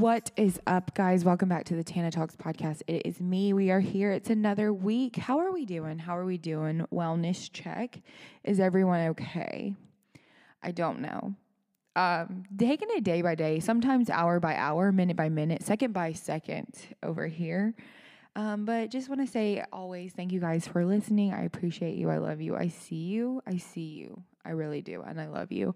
What is up, guys? Welcome back to the Tana Talks podcast. It is me. We are here. It's another week. How are we doing? Wellness check. Is everyone okay? I don't know. Taking it day by day, sometimes hour by hour, minute by minute, second by second over here. But just want to say always thank you guys for listening. I appreciate you. I love you. I see you. I really do. And I love you.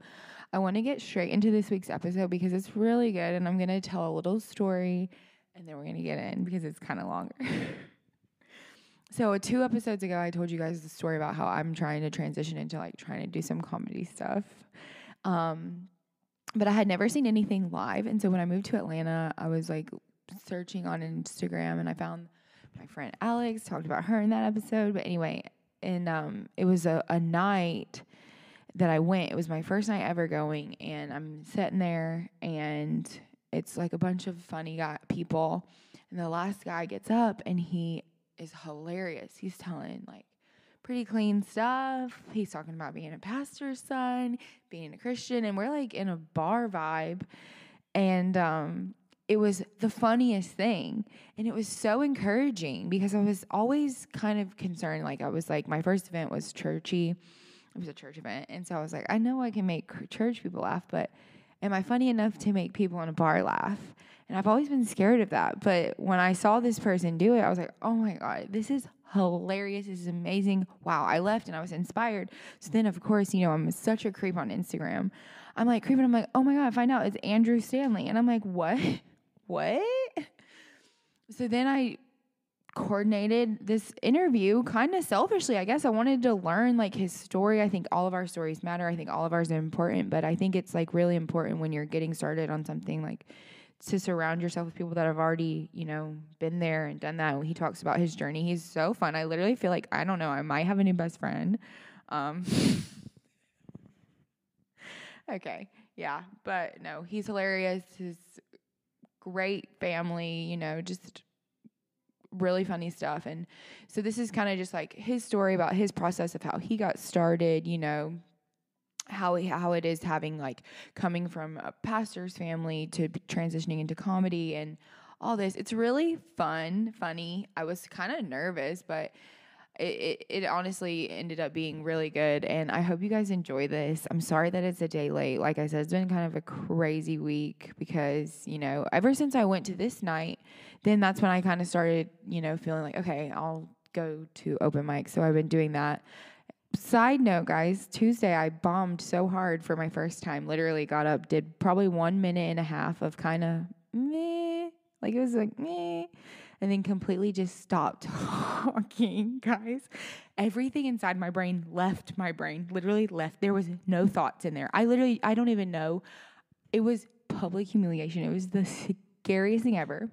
I want to get straight into this week's episode because it's really good. And I'm going to tell a little story and then we're going to get in because it's kind of longer. So 2 episodes ago, I told you guys the story about how I'm trying to transition into like trying to do some comedy stuff. But I had never seen anything live. And so when I moved to Atlanta, I was like searching on Instagram and I found my friend Alex, talked about her in that episode. But anyway, and it was a night that I went. It was my first night ever going, and I'm sitting there, and it's like a bunch of funny people, and the last guy gets up, and he is hilarious. He's telling, like, pretty clean stuff. He's talking about being a pastor's son, being a Christian, and we're, like, in a bar vibe, and it was the funniest thing, and it was so encouraging because I was always kind of concerned. Like, I was like, my first event was churchy. It was a church event, and so I was like, I know I can make church people laugh, but am I funny enough to make people in a bar laugh? And I've always been scared of that, but when I saw this person do it, I was like, oh my God, this is hilarious. This is amazing. Wow, I left, and I was inspired. So then, of course, you know, I'm such a creep on Instagram. I'm like creeping. I'm like, oh my God, I find out it's Andrew Stanley, and I'm like, what? What? So then I coordinated this interview kind of selfishly. I guess I wanted to learn like his story. I think all of our stories matter. I think all of ours are important, but I think it's like really important when you're getting started on something like to surround yourself with people that have already, you know, been there and done that. When he talks about his journey, he's so fun. I literally feel like, I don't know, I might have a new best friend. Okay. Yeah. But no, he's hilarious. His great family, you know, just really funny stuff. And so this is kind of just like his story about his process of how he got started, you know, how it is having like coming from a pastor's family to transitioning into comedy and all this. It's really fun, funny. I was kind of nervous, but it honestly ended up being really good. And I hope you guys enjoy this. I'm sorry that it's a day late. Like I said, it's been kind of a crazy week because, you know, ever since I went to this night, then that's when I kind of started, you know, feeling like, okay, I'll go to open mic. So I've been doing that. Side note, guys, Tuesday I bombed so hard for my first time. Literally got up, did probably 1 minute and a half of kind of meh. Like it was like meh. And then completely just stopped talking, guys. Everything inside my brain left my brain, literally left. There was no thoughts in there. I don't even know. It was public humiliation. It was the scariest thing ever,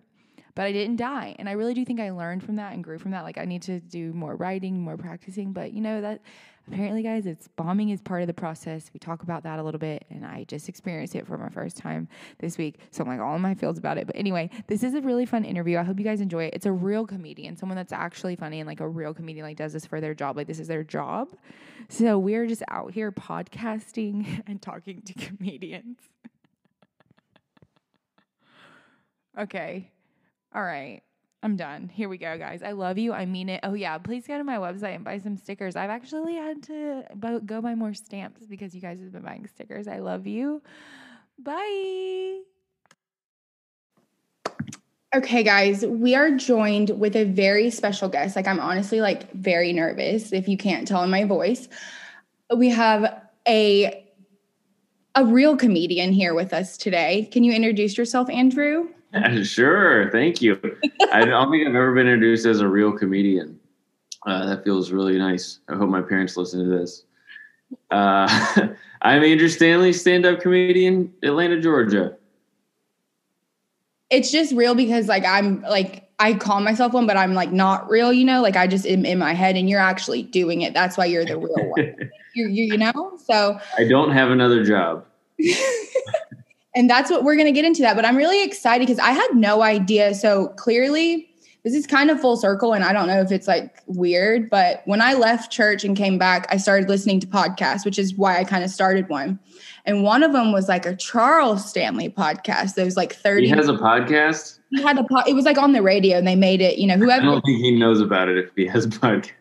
but I didn't die. And I really do think I learned from that and grew from that. Like I need to do more writing, more practicing, but you know that apparently, guys, it's bombing is part of the process. We talk about that a little bit, and I just experienced it for my first time this week. So I'm like all in my feels about it. But anyway, this is a really fun interview. I hope you guys enjoy it. It's a real comedian, someone that's actually funny and like a real comedian, like does this for their job. Like this is their job. So we're just out here podcasting and talking to comedians. Okay. All right. I'm done. Here we go, guys. I love you. I mean it. Oh, yeah. Please go to my website and buy some stickers. I've actually had to go buy more stamps because you guys have been buying stickers. I love you. Bye. Okay, guys. We are joined with a very special guest. Like, I'm honestly, like, very nervous, if you can't tell in my voice. We have a real comedian here with us today. Can you introduce yourself, Andrew? Sure. Thank you. I don't think I've ever been introduced as a real comedian. That feels really nice. I hope my parents listen to this. I'm Andrew Stanley, stand-up comedian, Atlanta, Georgia. It's just real because like, I'm like, I call myself one, but I'm like not real, you know, like I just am in my head and you're actually doing it. That's why you're the real one, you know? So I don't have another job. And that's what we're going to get into that. But I'm really excited because I had no idea. So clearly this is kind of full circle and I don't know if it's like weird, but when I left church and came back, I started listening to podcasts, which is why I kind of started one. And one of them was like a Charles Stanley podcast. There was like 30. He has a podcast? He had a it was like on the radio and they made it, you know, whoever. I don't think he knows about it if he has a podcast.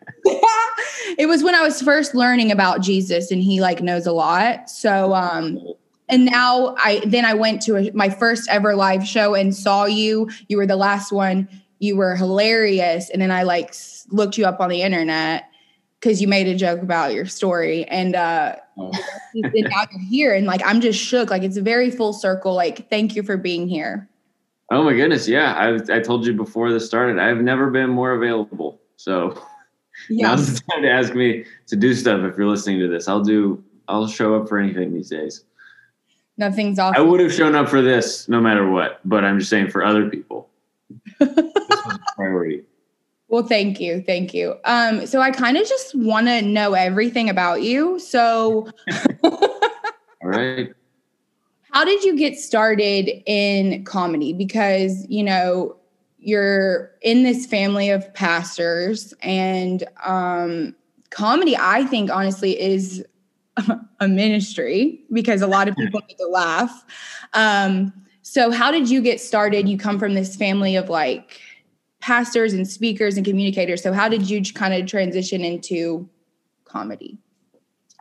It was when I was first learning about Jesus and he like knows a lot. So, and now I went to my first ever live show and saw you. You were the last one. You were hilarious. And then I like looked you up on the internet because you made a joke about your story. And, and now you're here and like, I'm just shook. Like it's a very full circle. Like, thank you for being here. Oh my goodness. Yeah. I told you before this started, I've never been more available. So yeah. Now's the time to ask me to do stuff. If you're listening to this, I'll show up for anything these days. Nothing's off. I would have shown up for this no matter what, but I'm just saying for other people, this was a priority. Well, thank you. Thank you. So I kind of just want to know everything about you. So all right. How did you get started in comedy? Because, you know, you're in this family of pastors and comedy, I think, honestly, is a ministry because a lot of people need to laugh. So how did you get started? You come from this family of like pastors and speakers and communicators. So how did you kind of transition into comedy?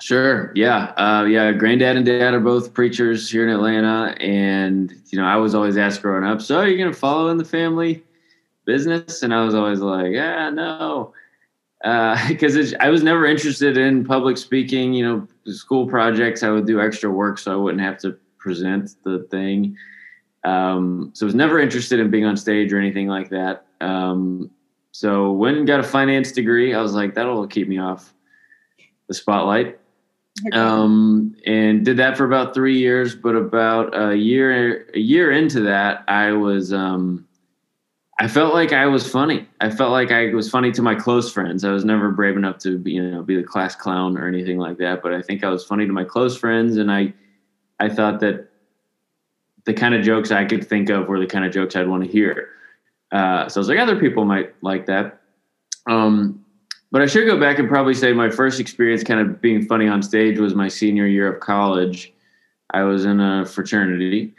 Sure. Yeah. Granddad and dad are both preachers here in Atlanta. And, you know, I was always asked growing up, so are you going to follow in the family business? And I was always like, no. Because I was never interested in public speaking, you know, school projects. I would do extra work so I wouldn't have to present the thing. So I was never interested in being on stage or anything like that. So went and got a finance degree. I was like, that'll keep me off the spotlight. And did that for about 3 years, but about a year into that, I felt like I was funny. I felt like I was funny to my close friends. I was never brave enough to be the class clown or anything like that, but I think I was funny to my close friends. And I thought that the kind of jokes I could think of were the kind of jokes I'd want to hear. So I was like, other people might like that. But I should go back and probably say my first experience kind of being funny on stage was my senior year of college. I was in a fraternity,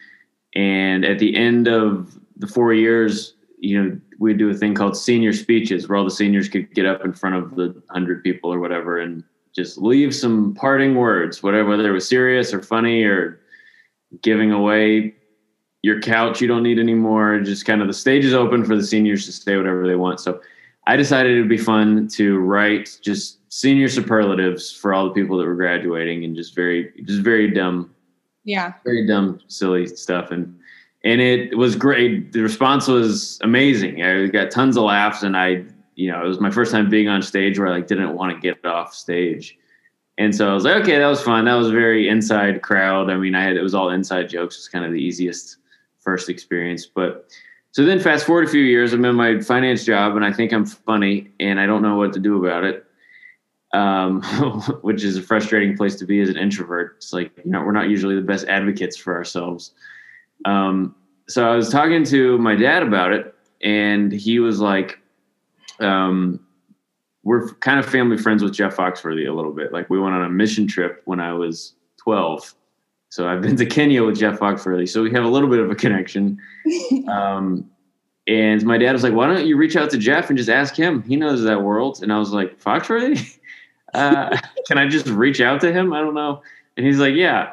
and at the end of the 4 years, you know, we do a thing called senior speeches where all the seniors could get up in front of the 100 people or whatever and just leave some parting words, whatever, whether it was serious or funny or giving away your couch you don't need anymore. Just kind of the stage is open for the seniors to say whatever they want. So I decided it would be fun to write just senior superlatives for all the people that were graduating and just very dumb. Yeah. Very dumb, silly stuff. And it was great. The response was amazing. I got tons of laughs and it was my first time being on stage where I like didn't want to get off stage. And so I was like, okay, that was fun. That was a very inside crowd. I mean, it was all inside jokes. It's kind of the easiest first experience, but so then fast forward a few years, I'm in my finance job and I think I'm funny and I don't know what to do about it, which is a frustrating place to be as an introvert. It's like, we're not usually the best advocates for ourselves. So I was talking to my dad about it and he was like, we're kind of family friends with Jeff Foxworthy a little bit. Like we went on a mission trip when I was 12. So I've been to Kenya with Jeff Foxworthy. So we have a little bit of a connection. And my dad was like, why don't you reach out to Jeff and just ask him? He knows that world. And I was like, Foxworthy? Can I just reach out to him? I don't know. And he's like, yeah.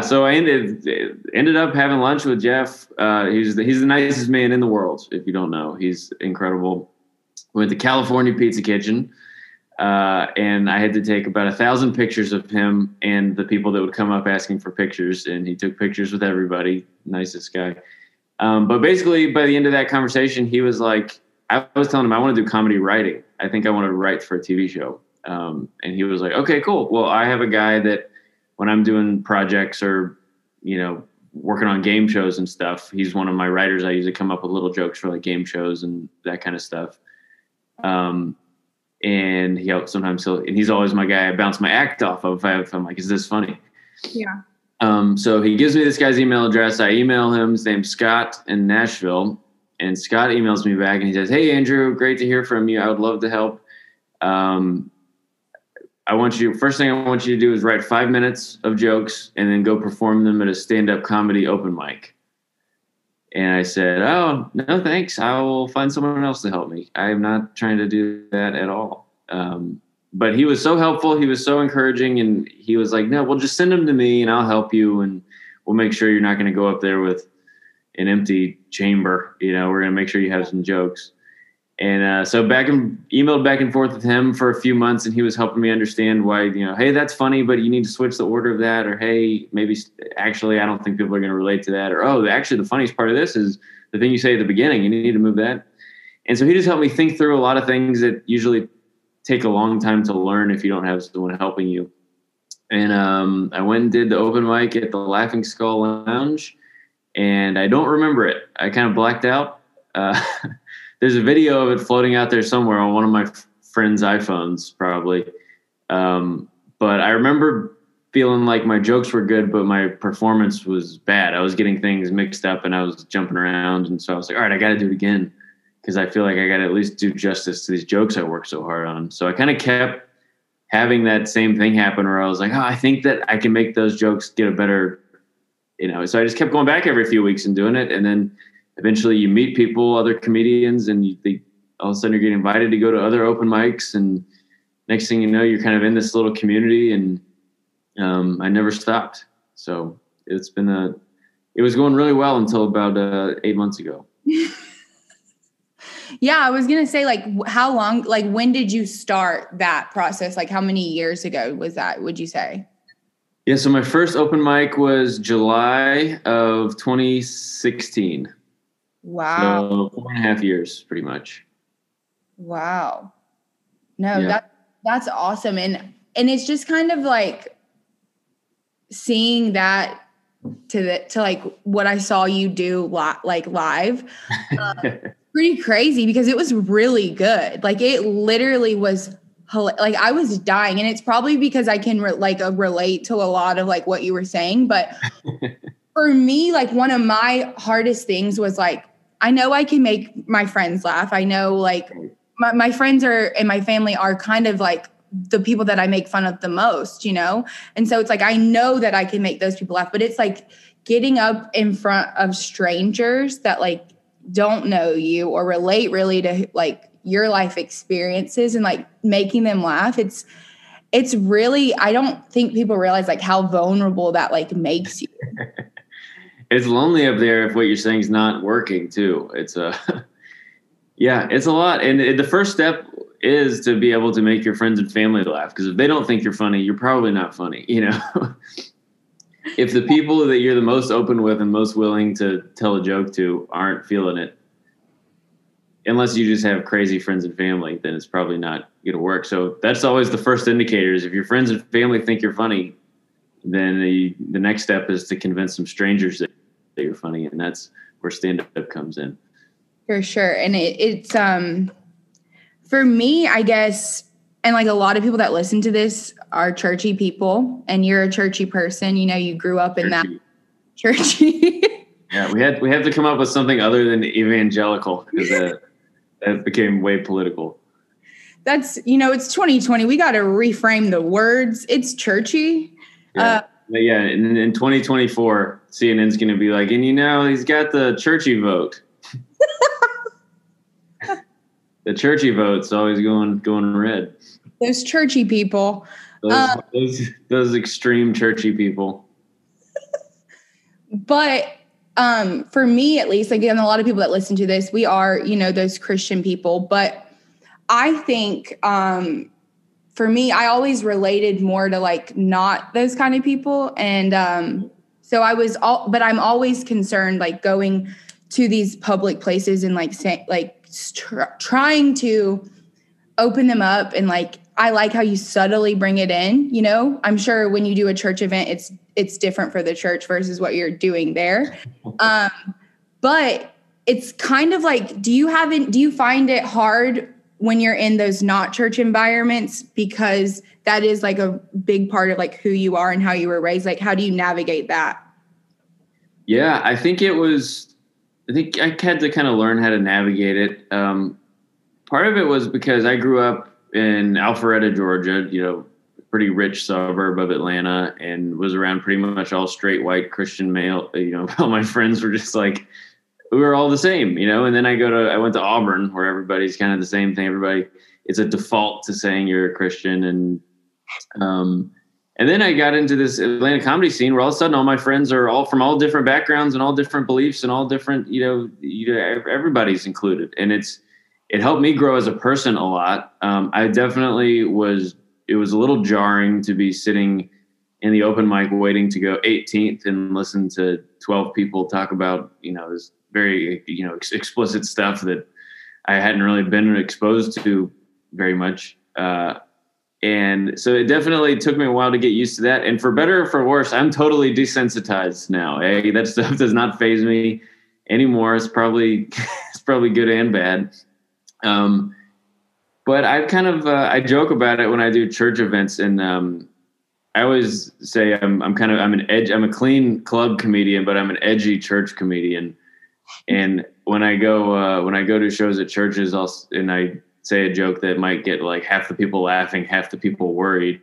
So I ended up having lunch with Jeff. He's the nicest man in the world, if you don't know. He's incredible. We went to California Pizza Kitchen. And I had to take about 1,000 pictures of him and the people that would come up asking for pictures. And he took pictures with everybody. Nicest guy. But basically by the end of that conversation, he was like, I was telling him, I want to do comedy writing. I think I want to write for a TV show. And he was like, okay, cool. Well, I have a guy that when I'm doing projects or, working on game shows and stuff. He's one of my writers. I usually come up with little jokes for like game shows and that kind of stuff. And he helps sometimes. So, and he's always my guy I bounce my act off of. I'm like, is this funny? Yeah. So he gives me this guy's email address. I email him. His name's Scott in Nashville. And Scott emails me back and he says, "Hey, Andrew, great to hear from you. I would love to help. First thing I want you to do is write 5 minutes of jokes and then go perform them at a stand-up comedy open mic." And I said, "Oh, no, thanks. I will find someone else to help me. I am not trying to do that at all." But he was so helpful. He was so encouraging. And he was like, "No, well, just send them to me and I'll help you. And we'll make sure you're not going to go up there with an empty chamber. You know, we're going to make sure you have some jokes." And so emailed back and forth with him for a few months, and he was helping me understand why, you know, hey, that's funny, but you need to switch the order of that, or hey, maybe actually I don't think people are going to relate to that, or oh, actually the funniest part of this is the thing you say at the beginning, you need to move that. And so he just helped me think through a lot of things that usually take a long time to learn if you don't have someone helping you. And I went and did the open mic at the Laughing Skull Lounge, and I don't remember it. I kind of blacked out. There's a video of it floating out there somewhere on one of my friend's iPhones, probably. But I remember feeling like my jokes were good, but my performance was bad. I was getting things mixed up and I was jumping around. And so I was like, all right, I got to do it again, because I feel like I got to at least do justice to these jokes I worked so hard on. So I kind of kept having that same thing happen where I was like, oh, I think that I can make those jokes get a better, you know. So I just kept going back every few weeks and doing it. And then eventually you meet people, other comedians, and you think all of a sudden you're getting invited to go to other open mics. And next thing you know, you're kind of in this little community, and I never stopped. So it's been it was going really well until about 8 months ago. Yeah. I was going to say, like, how long, like, when did you start that process? Like, how many years ago was that, would you say? Yeah. So my first open mic was July of 2016. Wow. So 4.5 years, pretty much. Wow. No, yeah. That's awesome. And it's just kind of like seeing that to like what I saw you do live, pretty crazy, because it was really good. Like, it literally was like, I was dying, and it's probably because I can relate to a lot of like what you were saying, but for me, like, one of my hardest things was like, I know I can make my friends laugh. I know, like, my friends and my family are kind of like the people that I make fun of the most, you know? And so it's like, I know that I can make those people laugh, but it's like getting up in front of strangers that like don't know you or relate really to like your life experiences and like making them laugh. It's really, I don't think people realize like how vulnerable that like makes you. It's lonely up there if what you're saying is not working too. It's a lot. And the first step is to be able to make your friends and family laugh, because if they don't think you're funny, you're probably not funny. You know, if the people that you're the most open with and most willing to tell a joke to aren't feeling it, unless you just have crazy friends and family, then it's probably not going to work. So that's always the first indicator is if your friends and family think you're funny, then the next step is to convince some strangers that you're funny. And that's where stand-up comes in. For sure. And it's, for me, I guess, and like a lot of people that listen to this are churchy people, and you're a churchy person, you know, you grew up in that churchy. Yeah. We have to come up with something other than evangelical, because that became way political. That's, you know, it's 2020. We got to reframe the words. It's churchy. Yeah, in 2024, CNN's going to be like, and you know, he's got the churchy vote. The churchy vote's always going red. Those churchy people. Those extreme churchy people. But for me, at least, again, a lot of people that listen to this, we are, you know, those Christian people. But I think... for me, I always related more to like not those kind of people. And so I was but I'm always concerned like going to these public places and like trying to open them up and like I like how you subtly bring it in, you know. I'm sure when you do a church event, it's different for the church versus what you're doing there. But it's kind of like, do you find it hard when you're in those not church environments, because that is like a big part of like who you are and how you were raised? Like, how do you navigate that? Yeah, I think I had to kind of learn how to navigate it. Part of it was because I grew up in Alpharetta, Georgia, you know, pretty rich suburb of Atlanta, and was around pretty much all straight, white Christian male. You know, all my friends were just like, we were all the same, you know. And then I went to Auburn, where everybody's kind of the same thing. Everybody, it's a default to saying you're a Christian. And then I got into this Atlanta comedy scene where all of a sudden all my friends are all from all different backgrounds and all different beliefs and all different, you know, everybody's included. And it helped me grow as a person a lot. I definitely was, it was a little jarring to be sitting in the open mic waiting to go 18th and listen to 12 people talk about, you know, this very, you know, explicit stuff that I hadn't really been exposed to very much. And so it definitely took me a while to get used to that. And for better or for worse, I'm totally desensitized now. Hey, that stuff does not faze me anymore. It's probably, it's probably good and bad. But I've kind of, I joke about it when I do church events, and I always say I'm a clean club comedian, but I'm an edgy church comedian. And when I go to shows at churches, I say a joke that might get like half the people laughing, half the people worried.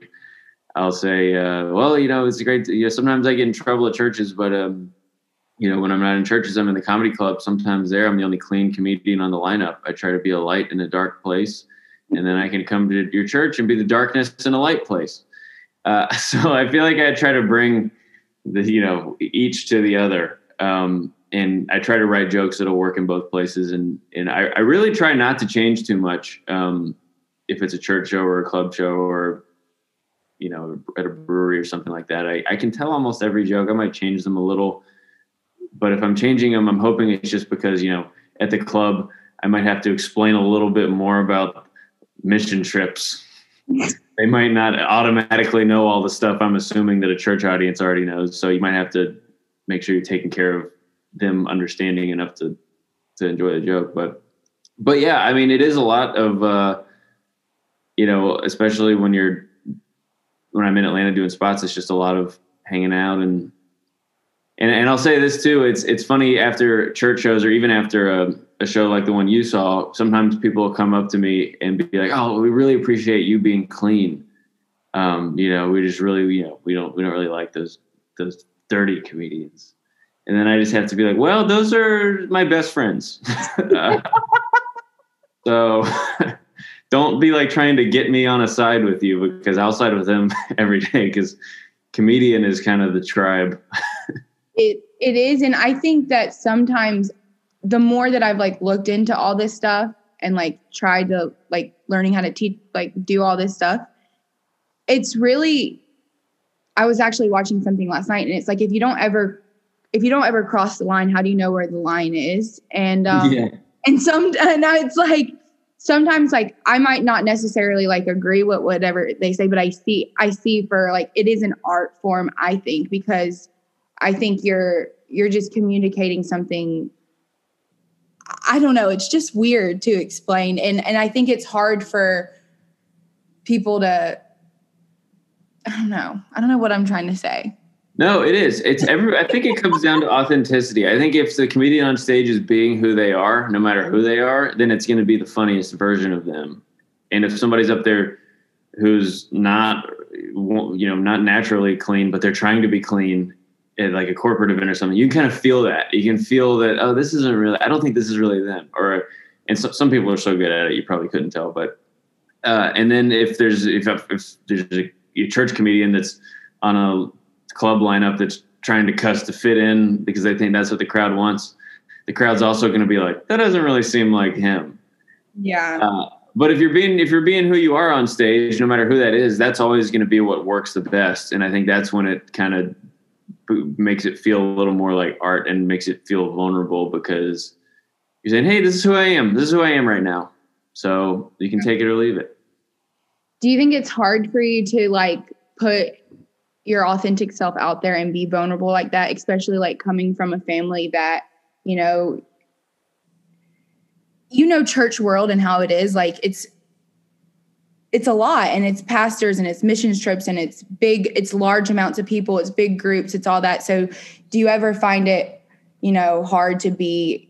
I'll say, well, you know, it's great. You know, sometimes I get in trouble at churches, but, you know, when I'm not in churches, I'm in the comedy club. Sometimes there, I'm the only clean comedian on the lineup. I try to be a light in a dark place, and then I can come to your church and be the darkness in a light place. So I feel like I try to bring the, you know, each to the other. And I try to write jokes that'll work in both places. And I really try not to change too much. If it's a church show or a club show or, you know, at a brewery or something like that, I can tell almost every joke. I might change them a little, but if I'm changing them, I'm hoping it's just because, you know, at the club, I might have to explain a little bit more about mission trips. They might not automatically know all the stuff I'm assuming that a church audience already knows. So you might have to make sure you're taking care of them understanding enough to enjoy the joke. But yeah, I mean, it is a lot of, you know, especially when I'm in Atlanta doing spots, it's just a lot of hanging out. And I'll say this too. It's funny, after church shows or even after a show like the one you saw, sometimes people will come up to me and be like, "Oh, we really appreciate you being clean. You know, we just really, you know, we don't really like those dirty comedians." And then I just have to be like, "Well, those are my best friends." So don't be like trying to get me on a side with you, because I'll side with them every day, because comedian is kind of the tribe. It is. And I think that sometimes the more that I've like looked into all this stuff and like tried to like learning how to teach, like do all this stuff, it's really, I was actually watching something last night, and it's like, if you don't ever cross the line, how do you know where the line is? And, and it's like, sometimes like I might not necessarily like agree with whatever they say, but I see for like, it is an art form, I think, because I think you're just communicating something. I don't know. It's just weird to explain. And I think it's hard for people to, I don't know what I'm trying to say. No, it is. I think it comes down to authenticity. I think if the comedian on stage is being who they are, no matter who they are, then it's going to be the funniest version of them. And if somebody's up there who's not, you know, not naturally clean, but they're trying to be clean at like a corporate event or something, you can kind of feel that. You can feel that, oh, this isn't really, I don't think this is really them. Or, and so, some people are so good at it, you probably couldn't tell. But, and then if there's a church comedian that's on a club lineup that's trying to cuss to fit in because they think that's what the crowd wants, the crowd's also going to be like, that doesn't really seem like him. Yeah. But if you're being who you are on stage, no matter who that is, that's always going to be what works the best. And I think that's when it kind of makes it feel a little more like art and makes it feel vulnerable, because you're saying, hey, this is who I am. This is who I am right now. So you can take it or leave it. Do you think it's hard for you to like put your authentic self out there and be vulnerable like that, especially like coming from a family that, church world and how it is, like it's a lot, and it's pastors and it's missions trips and it's large amounts of people, it's big groups, it's all that. So do you ever find it, hard to be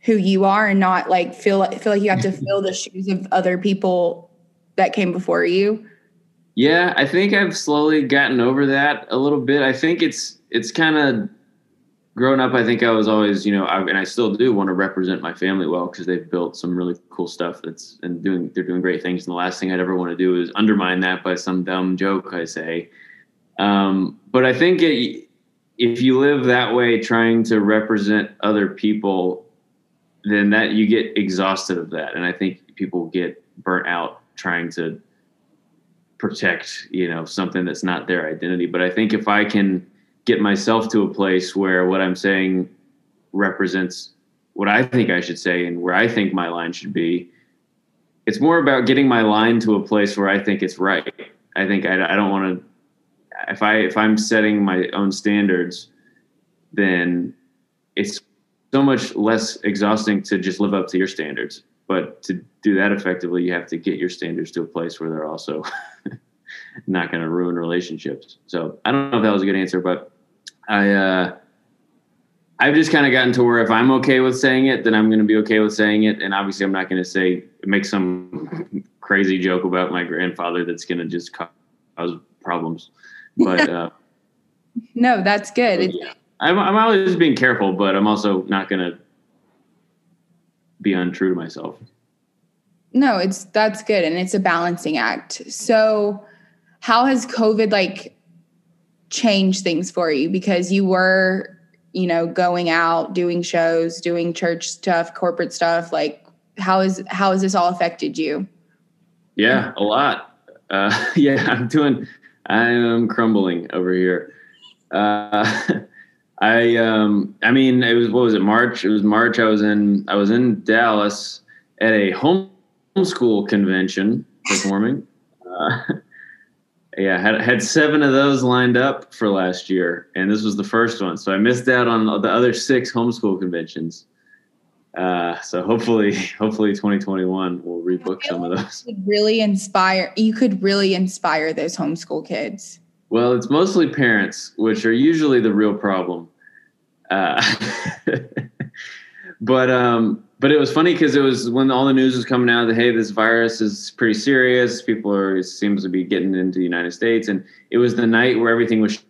who you are and not like feel like you have to fill the shoes of other people that came before you? Yeah, I think I've slowly gotten over that a little bit. I think it's kind of grown up. I think I was always, and I still do want to represent my family well, because they've built some really cool stuff they're doing great things. And the last thing I'd ever want to do is undermine that by some dumb joke I say. But I think if you live that way, trying to represent other people, then that you get exhausted of that. And I think people get burnt out trying to protect, something that's not their identity. But I think if I can get myself to a place where what I'm saying represents what I think I should say and where I think my line should be, it's more about getting my line to a place where I think it's right. I think I don't want to, if I'm setting my own standards, then it's so much less exhausting to just live up to your standards. But to do that effectively, you have to get your standards to a place where they're also not going to ruin relationships. So I don't know if that was a good answer, but I've just kind of gotten to where if I'm okay with saying it, then I'm going to be okay with saying it. And obviously I'm not going to make some crazy joke about my grandfather that's going to just cause problems. But no, that's good. Yeah. I'm always just being careful, but I'm also not going to be untrue to myself. No, that's good. And it's a balancing act. So how has COVID changed things for you? Because you were, going out, doing shows, doing church stuff, corporate stuff. How has this all affected you? Yeah, a lot. I am crumbling over here. March? It was March. I was in Dallas at a homeschool convention performing. Had seven of those lined up for last year, and this was the first one. So I missed out on the other six homeschool conventions. So hopefully 2021 will rebook some of those. You could really inspire those homeschool kids. Well, it's mostly parents, which are usually the real problem. But it was funny because it was when all the news was coming out that, hey, this virus is pretty serious. It seems to be getting into the United States. And it was the night where everything was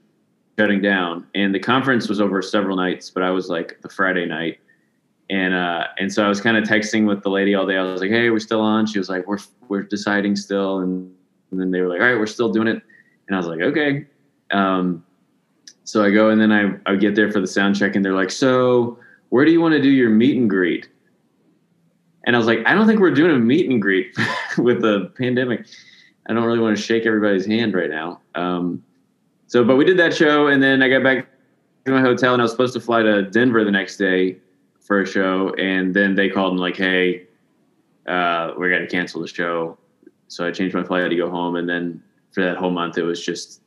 shutting down. And the conference was over several nights, but I was the Friday night. And so I was kind of texting with the lady all day. I was like, hey, we're still on. She was like, we're deciding still. And then they were like, all right, we're still doing it. And I was like, okay. So I go, and then I get there for the sound check, and they're like, so where do you want to do your meet and greet? And I was like, I don't think we're doing a meet and greet with the pandemic. I don't really want to shake everybody's hand right now. But we did that show, and then I got back to my hotel, and I was supposed to fly to Denver the next day for a show. And then they called and like, hey, we got to cancel the show. So I changed my flight to go home, and then for that whole month, it was just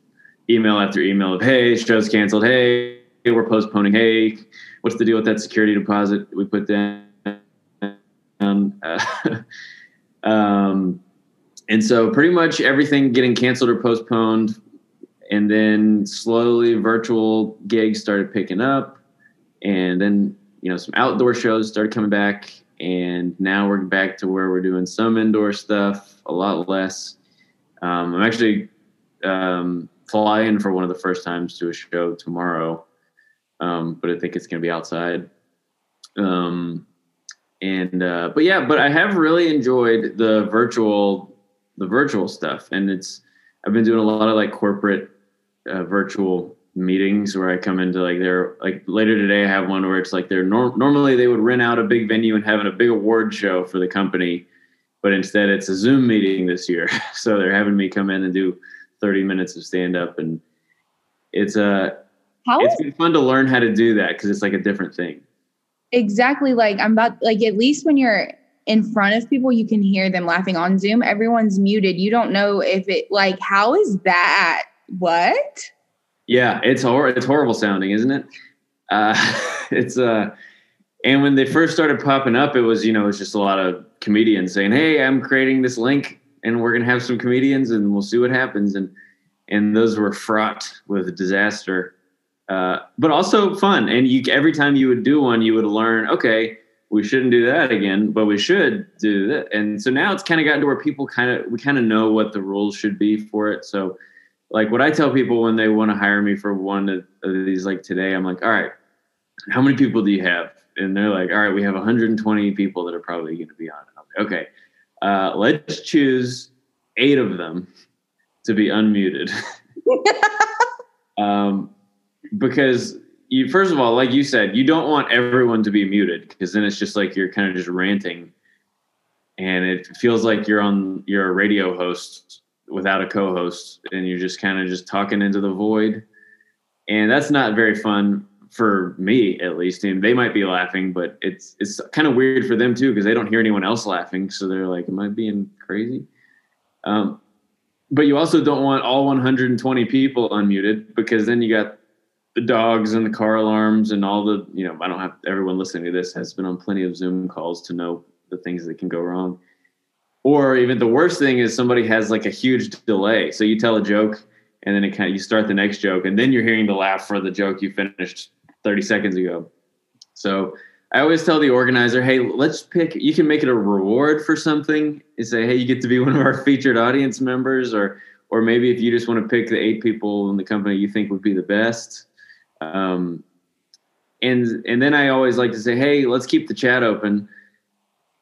email after email of, hey, show's canceled. Hey, we're postponing. Hey, what's the deal with that security deposit we put down? And so pretty much everything getting canceled or postponed. And then slowly virtual gigs started picking up. And then, some outdoor shows started coming back. And now we're back to where we're doing some indoor stuff, a lot less. I'm actually flying for one of the first times to a show tomorrow, but I think it's going to be outside. But I have really enjoyed the virtual stuff, and I've been doing a lot of corporate virtual meetings where I come into later today I have one where it's they're normally they would rent out a big venue and having a big award show for the company. But instead, it's a Zoom meeting this year. So they're having me come in and do 30 minutes of stand-up. And it's been fun to learn how to do that because it's a different thing. Exactly. At least when you're in front of people, you can hear them laughing. On Zoom, everyone's muted. You don't know if it, like, how is that? What? Yeah, it's horrible sounding, isn't it? And when they first started popping up, it was, you know, it's just a lot of comedians saying, "Hey, I'm creating this link and we're going to have some comedians and we'll see what happens." And those were fraught with disaster, but also fun. And you, every time you would do one, you would learn, okay, we shouldn't do that again, but we should do that. And so now it's kind of gotten to where people we kind of know what the rules should be for it. So like what I tell people when they want to hire me for one of these, like today, I'm like, all right, how many people do you have? And they're like, all right, we have 120 people that are probably going to be on it. I'm like, okay, let's choose 8 of them to be unmuted. Because you, first of all, like you said, you don't want everyone to be muted, because then it's just like you're kind of just ranting, and it feels like you're a radio host without a co-host, and you're just kind of just talking into the void, and that's not very fun for me, at least. And they might be laughing, but it's kind of weird for them too, because they don't hear anyone else laughing, so they're like, "Am I being crazy?" But you also don't want all 120 people unmuted, because then you got the dogs and the car alarms and all the, you know, I don't have, everyone listening to this has been on plenty of Zoom calls to know the things that can go wrong. Or even the worst thing is somebody has like a huge delay. So you tell a joke and then you start the next joke, and then you're hearing the laugh for the joke you finished 30 seconds ago. So I always tell the organizer, hey, let's pick, you can make it a reward for something and say, hey, you get to be one of our featured audience members, or maybe if you just want to pick the 8 people in the company you think would be the best. And then I always like to say, hey, let's keep the chat open.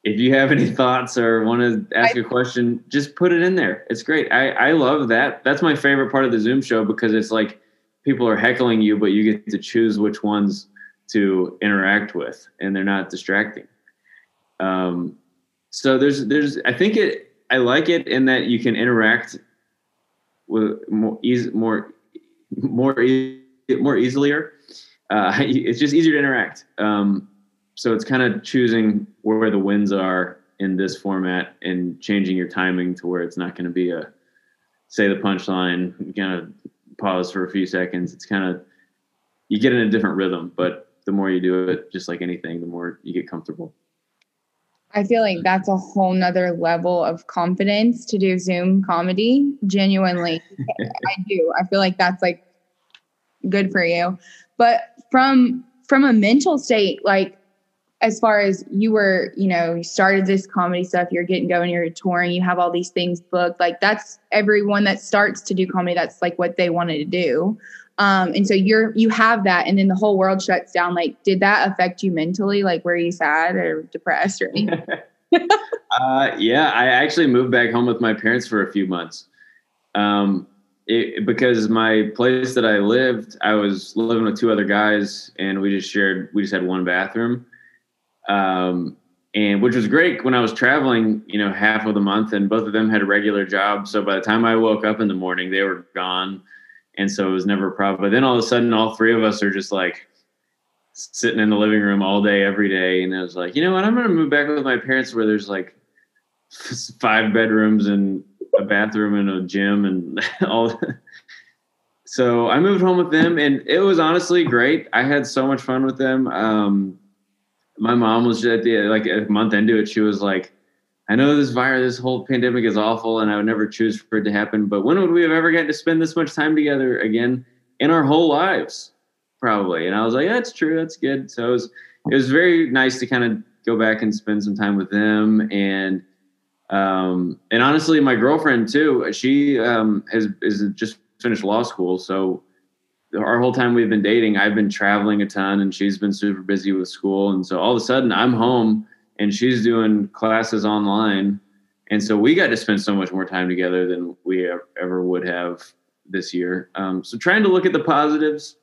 If you have any thoughts or want to ask a question, just put it in there. It's great. I love that. That's my favorite part of the Zoom show, because it's like people are heckling you, but you get to choose which ones to interact with, and they're not distracting. So there's, I think it, I like it in that you can interact with more easily. It's just easier to interact. So it's kind of choosing where the wins are in this format and changing your timing to where it's not going to be a, say the punchline, kind of pause for a few seconds. It's kind of, you get in a different rhythm, but the more you do it, just like anything, the more you get comfortable. I feel like that's a whole nother level of confidence to do Zoom comedy. Genuinely. I do. I feel like that's like good for you. But from a mental state, like as far as you were, you know, you started this comedy stuff, you're getting going, you're touring, you have all these things booked. Like that's everyone that starts to do comedy. That's like what they wanted to do. And so you have that, and then the whole world shuts down. Like, did that affect you mentally? Like, were you sad or depressed or anything? Yeah, I actually moved back home with my parents for a few months. Because my place that I was living with 2 other guys, and we just had one bathroom. And which was great when I was traveling, you know, half of the month, and both of them had a regular job. So by the time I woke up in the morning, they were gone. And so it was never a problem. But then all of a sudden, all 3 of us are just like sitting in the living room all day, every day. And I was like, you know what? I'm going to move back with my parents, where there's like 5 bedrooms and a bathroom and a gym and all. So I moved home with them, and it was honestly great. I had so much fun with them. My mom was just like a month into it, she was like, I know this whole pandemic is awful, and I would never choose for it to happen, but when would we have ever gotten to spend this much time together again in our whole lives? Probably. And I was like, that's true. That's good. So it was very nice to kind of go back and spend some time with them. And honestly, my girlfriend too, she is just finished law school. So our whole time we've been dating, I've been traveling a ton, and she's been super busy with school. And so all of a sudden I'm home, and she's doing classes online. And so we got to spend so much more time together than we ever would have this year. So trying to look at the positives,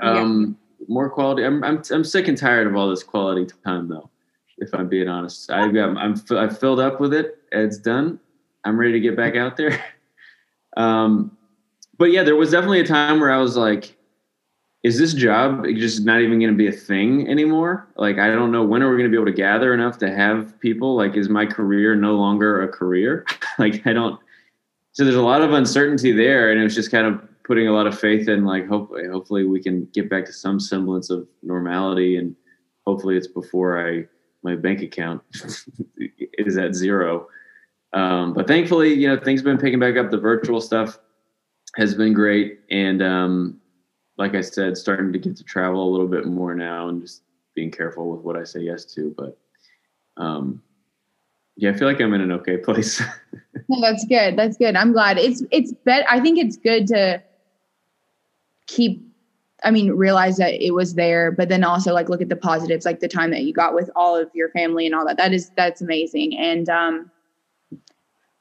more quality. I'm sick and tired of all this quality time though, if I'm being honest. I've filled up with it. It's done. I'm ready to get back out there. But yeah, there was definitely a time where I was like, is this job just not even going to be a thing anymore? Like, I don't know, when are we going to be able to gather enough to have people? Like, is my career no longer a career? Like, I don't. So there's a lot of uncertainty there. And it was just kind of putting a lot of faith in, like, hopefully we can get back to some semblance of normality. And hopefully it's before my bank account is at zero. But thankfully, you know, things have been picking back up. The virtual stuff has been great. And, like I said, starting to get to travel a little bit more now and just being careful with what I say yes to. But, yeah, I feel like I'm in an okay place. No, that's good. That's good. I'm glad it's better. I think it's good to realize that it was there, but then also, like, look at the positives, like the time that you got with all of your family and all that. That's amazing. And,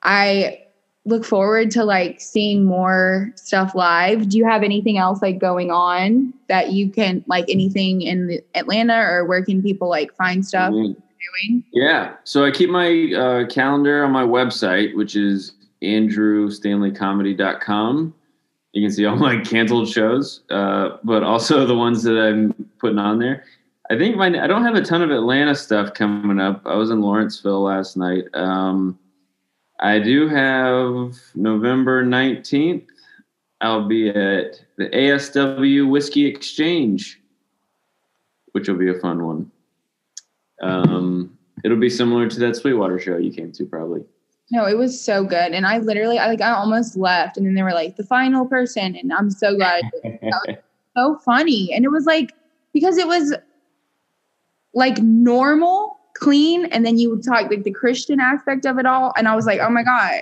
I look forward to, like, seeing more stuff live. Do you have anything else, like, going on that you can, like, anything in Atlanta, or where can people, like, find stuff you're doing? Yeah. So I keep my calendar on my website, which is andrewstanleycomedy.com. You can see all my canceled shows, but also the ones that I'm putting on there. I think I don't have a ton of Atlanta stuff coming up. I was in Lawrenceville last night. I do have November 19th. I'll be at the ASW Whiskey Exchange, which will be a fun one. It'll be similar to that Sweetwater show you came to, probably. No, it was so good. And I almost left. And then they were like, the final person. And I'm so glad. That was so funny. And it was like, because it was like normal, clean, and then you would talk like the Christian aspect of it all, and I was like, oh my god.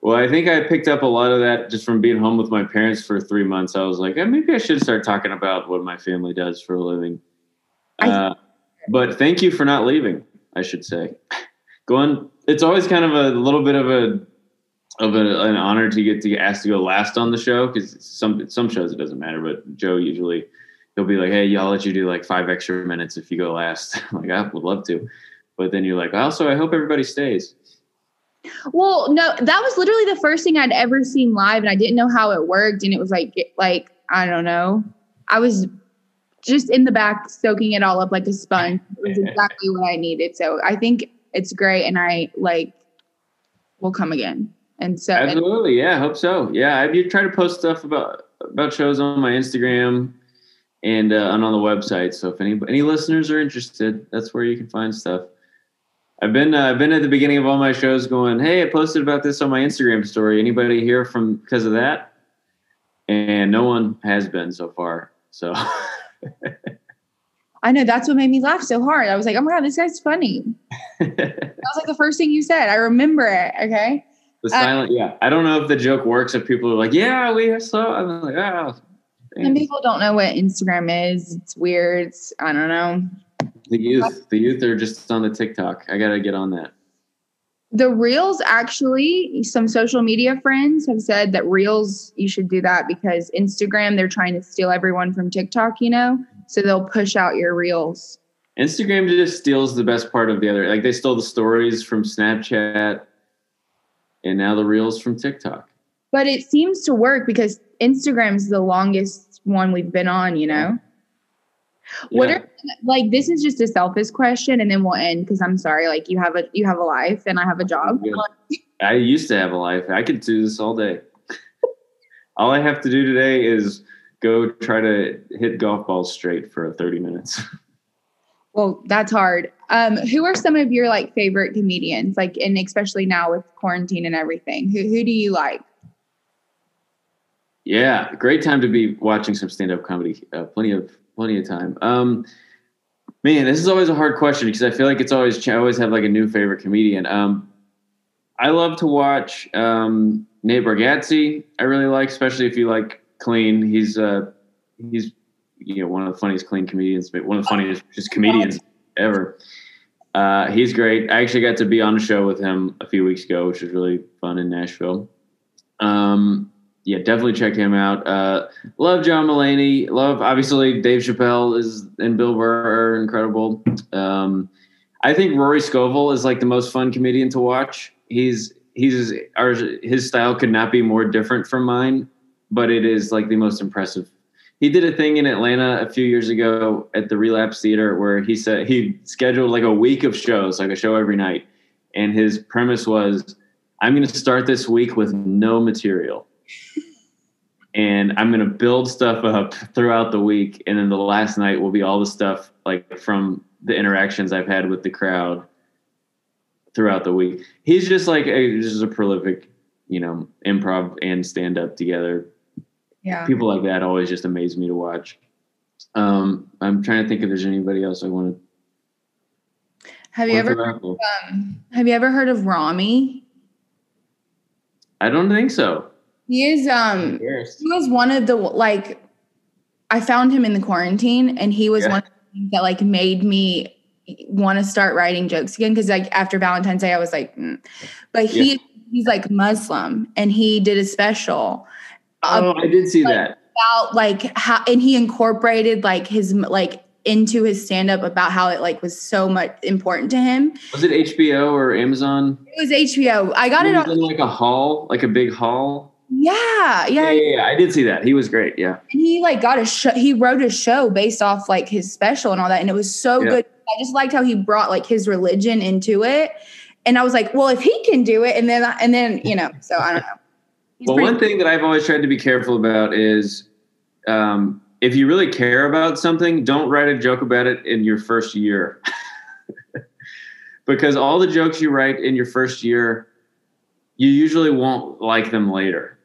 Well, I think I picked up a lot of that just from being home with my parents for 3 months. I was like, maybe I should start talking about what my family does for a living. But thank you for not leaving, I should say. Go on. It's always kind of a little bit of an honor to get asked to go last on the show, because some shows it doesn't matter, but Joe usually, they'll be like, hey, I'll let you do like 5 extra minutes if you go last. Like, I would love to. But then you're like, also, I hope everybody stays. Well, no, that was literally the first thing I'd ever seen live, and I didn't know how it worked. And it was like, I don't know. I was just in the back soaking it all up like a sponge. It was exactly what I needed. So I think it's great, and I will come again. And so, absolutely. Yeah, I hope so. Yeah, I do try to post stuff about shows on my Instagram. And on the website, so if any listeners are interested, that's where you can find stuff. I've been at the beginning of all my shows going, hey, I posted about this on my Instagram story. Anybody here because of that? And no one has been so far. So I know, that's what made me laugh so hard. I was like, oh my god, this guy's funny. That was like the first thing you said. I remember it. Okay. The silent, yeah. I don't know if the joke works if people are like, yeah, we saw. I'm like, oh. Some people don't know what Instagram is. It's weird. I don't know. The youth are just on the TikTok. I got to get on that. The Reels, actually, some social media friends have said that Reels, you should do that, because Instagram, they're trying to steal everyone from TikTok, you know? So they'll push out your Reels. Instagram just steals the best part of the other. Like, they stole the stories from Snapchat, and now the Reels from TikTok. But it seems to work, because Instagram's the longest one we've been on, you know? Yeah. What are, like, this is just a selfish question, and then we'll end, because I'm sorry, like, you have a life and I have a job. Yeah. I used to have a life. I could do this all day. All I have to do today is go try to hit golf balls straight for 30 minutes. Well, that's hard. Who are some of your, like, favorite comedians? Like, and especially now with quarantine and everything, who do you like? Yeah, great time to be watching some stand-up comedy. Plenty of time. Man, this is always a hard question, because I feel like I always have like a new favorite comedian. I love to watch Nate Bargatze. I really like, especially if you like clean. He's one of the funniest clean comedians, but one of the funniest just comedians ever. He's great. I actually got to be on a show with him a few weeks ago, which was really fun in Nashville. Yeah, definitely check him out. Love John Mulaney. Love, obviously, Dave Chappelle and Bill Burr are incredible. I think Rory Scovel is like the most fun comedian to watch. His style could not be more different from mine, but it is like the most impressive He did a thing in Atlanta a few years ago at the Relapse Theater where he said he scheduled like a week of shows, like a show every night. And his premise was, I'm going to start this week with no material. And I'm going to build stuff up throughout the week. And then the last night will be all the stuff like from the interactions I've had with the crowd throughout the week. He's just like just a prolific, you know, improv and stand up together. Yeah. People like that always just amaze me to watch. I'm trying to think if there's anybody else I want to. Have you ever heard of Rami? I don't think so. He is, he was one of the, like, I found him in the quarantine, and he was one of the things that like made me want to start writing jokes again. Cause like after Valentine's Day, I was like, but he's like Muslim, and he did a special. I did see like, that about like how, and he incorporated like his, like into his stand-up about how it like was so much important to him. Was it HBO or Amazon? It was HBO. I got it on in like a hall, like a big hall. Yeah. I did see that. He was great. Yeah. And he like got a show. He wrote a show based off like his special and all that. And it was so good. I just liked how he brought like his religion into it. And I was like, well, if he can do it, and then, you know, so I don't know. Well, one thing that I've always tried to be careful about is, if you really care about something, don't write a joke about it in your first year, because all the jokes you write in your first year, you usually won't like them later.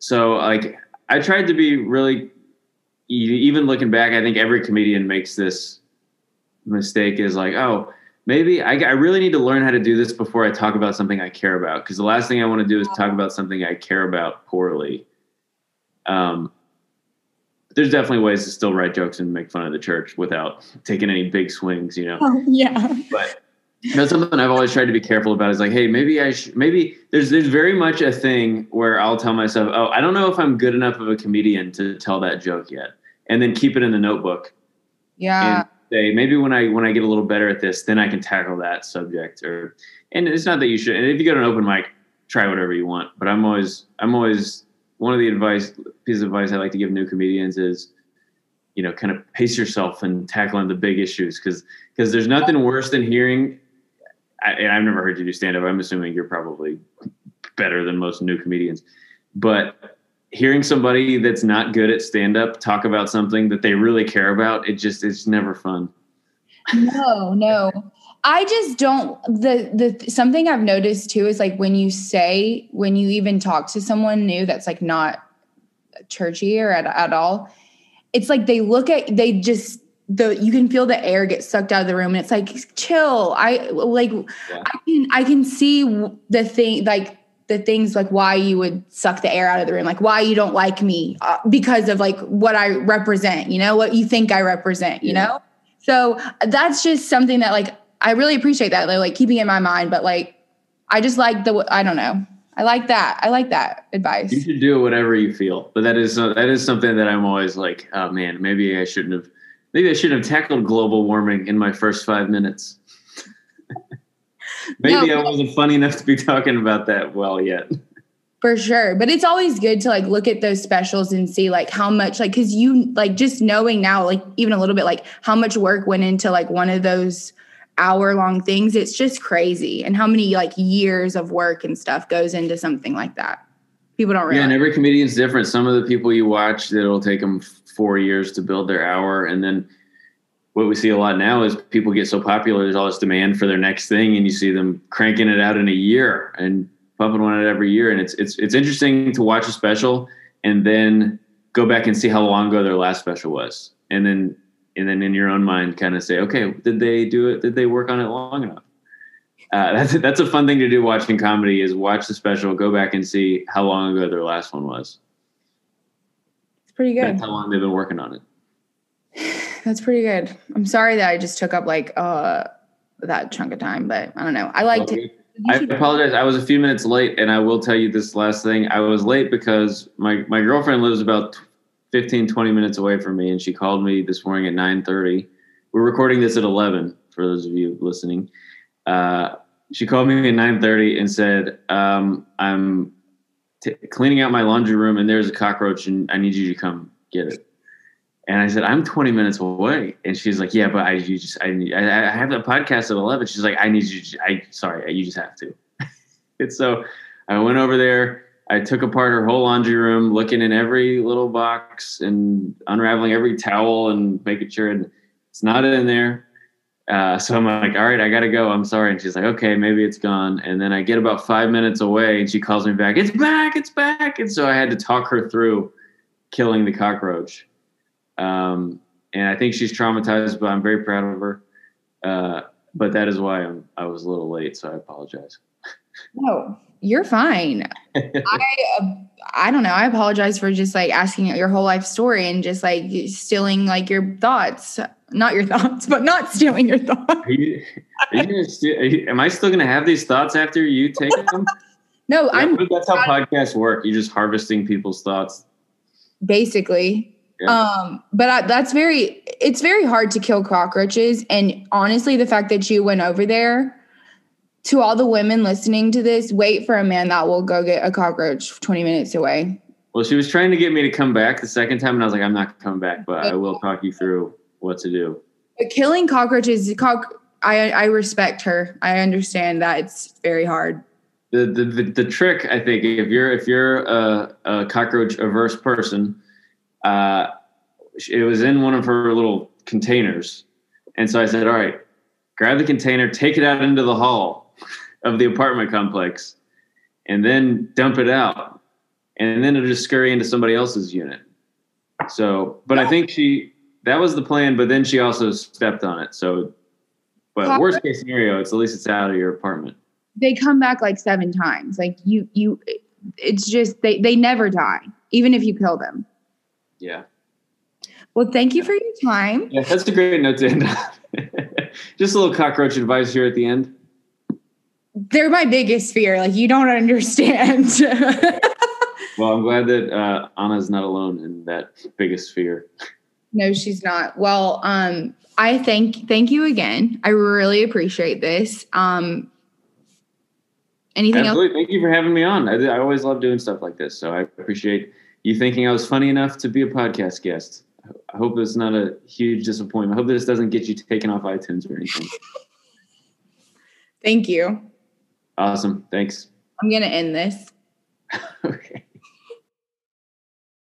So like I tried to be really, even looking back, I think every comedian makes this mistake is like, oh, maybe I really need to learn how to do this before I talk about something I care about. Because the last thing I want to do is talk about something I care about poorly. There's definitely ways to still write jokes and make fun of the church without taking any big swings, you know? Oh, yeah. But that's something I've always tried to be careful about is like, hey, maybe there's very much a thing where I'll tell myself, oh, I don't know if I'm good enough of a comedian to tell that joke yet. And then keep it in the notebook. Yeah. And say, maybe when I get a little better at this, then I can tackle that subject. And it's not that you should. And if you go to an open mic, try whatever you want. But I'm always one of the pieces of advice I like to give new comedians is, you know, kind of pace yourself and tackling the big issues because there's nothing worse than hearing. And I've never heard you do stand up. I'm assuming you're probably better than most new comedians, but hearing somebody that's not good at stand up talk about something that they really care about, it's never fun. No. I just don't, the something I've noticed too is like when you even talk to someone new that's like not churchy or at all, it's like you can feel the air get sucked out of the room, and it's like chill. I can see the thing, like the things like why you would suck the air out of the room, like why you don't like me because of like what I represent, you know, what you think I represent, you know? So that's just something that like, I really appreciate that. Like keeping it in my mind, but like, I just like I don't know. I like that advice. You should do whatever you feel, but that is something that I'm always like, oh man, maybe I shouldn't have tackled global warming in my first 5 minutes. I wasn't funny enough to be talking about that well yet. For sure. But it's always good to like look at those specials and see like how much like because you like just knowing now like even a little bit like how much work went into like one of those hour-long things. It's just crazy. And how many like years of work and stuff goes into something like that. People don't realize. Yeah, and every comedian's different. Some of the people you watch, it'll take them 4 years to build their hour. And then what we see a lot now is people get so popular, there's all this demand for their next thing. And you see them cranking it out in a year and pumping one out every year. And it's interesting to watch a special and then go back and see how long ago their last special was. And then in your own mind, kind of say, okay, did they do it? Did they work on it long enough? That's a fun thing to do watching comedy is watch the special, go back and see how long ago their last one was. It's pretty good. That's how long they've been working on it. That's pretty good. I'm sorry that I just took up like that chunk of time, but I don't know. I liked it. I apologize. I was a few minutes late, and I will tell you this last thing. I was late because my girlfriend lives about 15, 20 minutes away from me, and she called me this morning at 9:30. We're recording this at 11 for those of you listening. She called me at 9:30 and said, I'm cleaning out my laundry room and there's a cockroach and I need you to come get it. And I said, I'm 20 minutes away. And she's like, yeah, but I have a podcast at 11. She's like, I need you. You just have to. And so I went over there. I took apart her whole laundry room, looking in every little box and unraveling every towel and making sure it's not in there. So I'm like, all right, I got to go. I'm sorry. And she's like, okay, maybe it's gone. And then I get about 5 minutes away and she calls me back. It's back. It's back. And so I had to talk her through killing the cockroach. And I think she's traumatized, but I'm very proud of her. But that is why I was a little late. So I apologize. No, you're fine. I don't know. I apologize for just like asking your whole life story and just like stealing like your thoughts. Not your thoughts, but not stealing your thoughts. Am I still going to have these thoughts after you take them? No, that's how podcasts work. You're just harvesting people's thoughts. Basically. Yeah. But it's very hard to kill cockroaches. And honestly, the fact that you went over there, to all the women listening to this, wait for a man that will go get a cockroach 20 minutes away. Well, she was trying to get me to come back the second time. And I was like, I'm not coming back, but I will talk you through what to do. But killing cockroaches, I respect her. I understand that it's very hard. The trick, I think, if you're a cockroach averse person, it was in one of her little containers. And so I said, all right, grab the container, take it out into the hall of the apartment complex, and then dump it out. And then it'll just scurry into somebody else's unit. So, but I think that was the plan, but then she also stepped on it. So, but worst case scenario, at least it's out of your apartment. They come back like 7 times. Like it's just, they never die, even if you kill them. Yeah. Well, thank you for your time. Yeah, that's a great note to end on. Just a little cockroach advice here at the end. They're my biggest fear. Like, you don't understand. Well, I'm glad that Anna's not alone in that biggest fear. No, she's not. Well, I thank you again. I really appreciate this. Anything else? Thank you for having me on. I always love doing stuff like this. So I appreciate you thinking I was funny enough to be a podcast guest. I hope it's not a huge disappointment. I hope this doesn't get you taken off iTunes or anything. Thank you. Awesome. Thanks. I'm going to end this. Okay.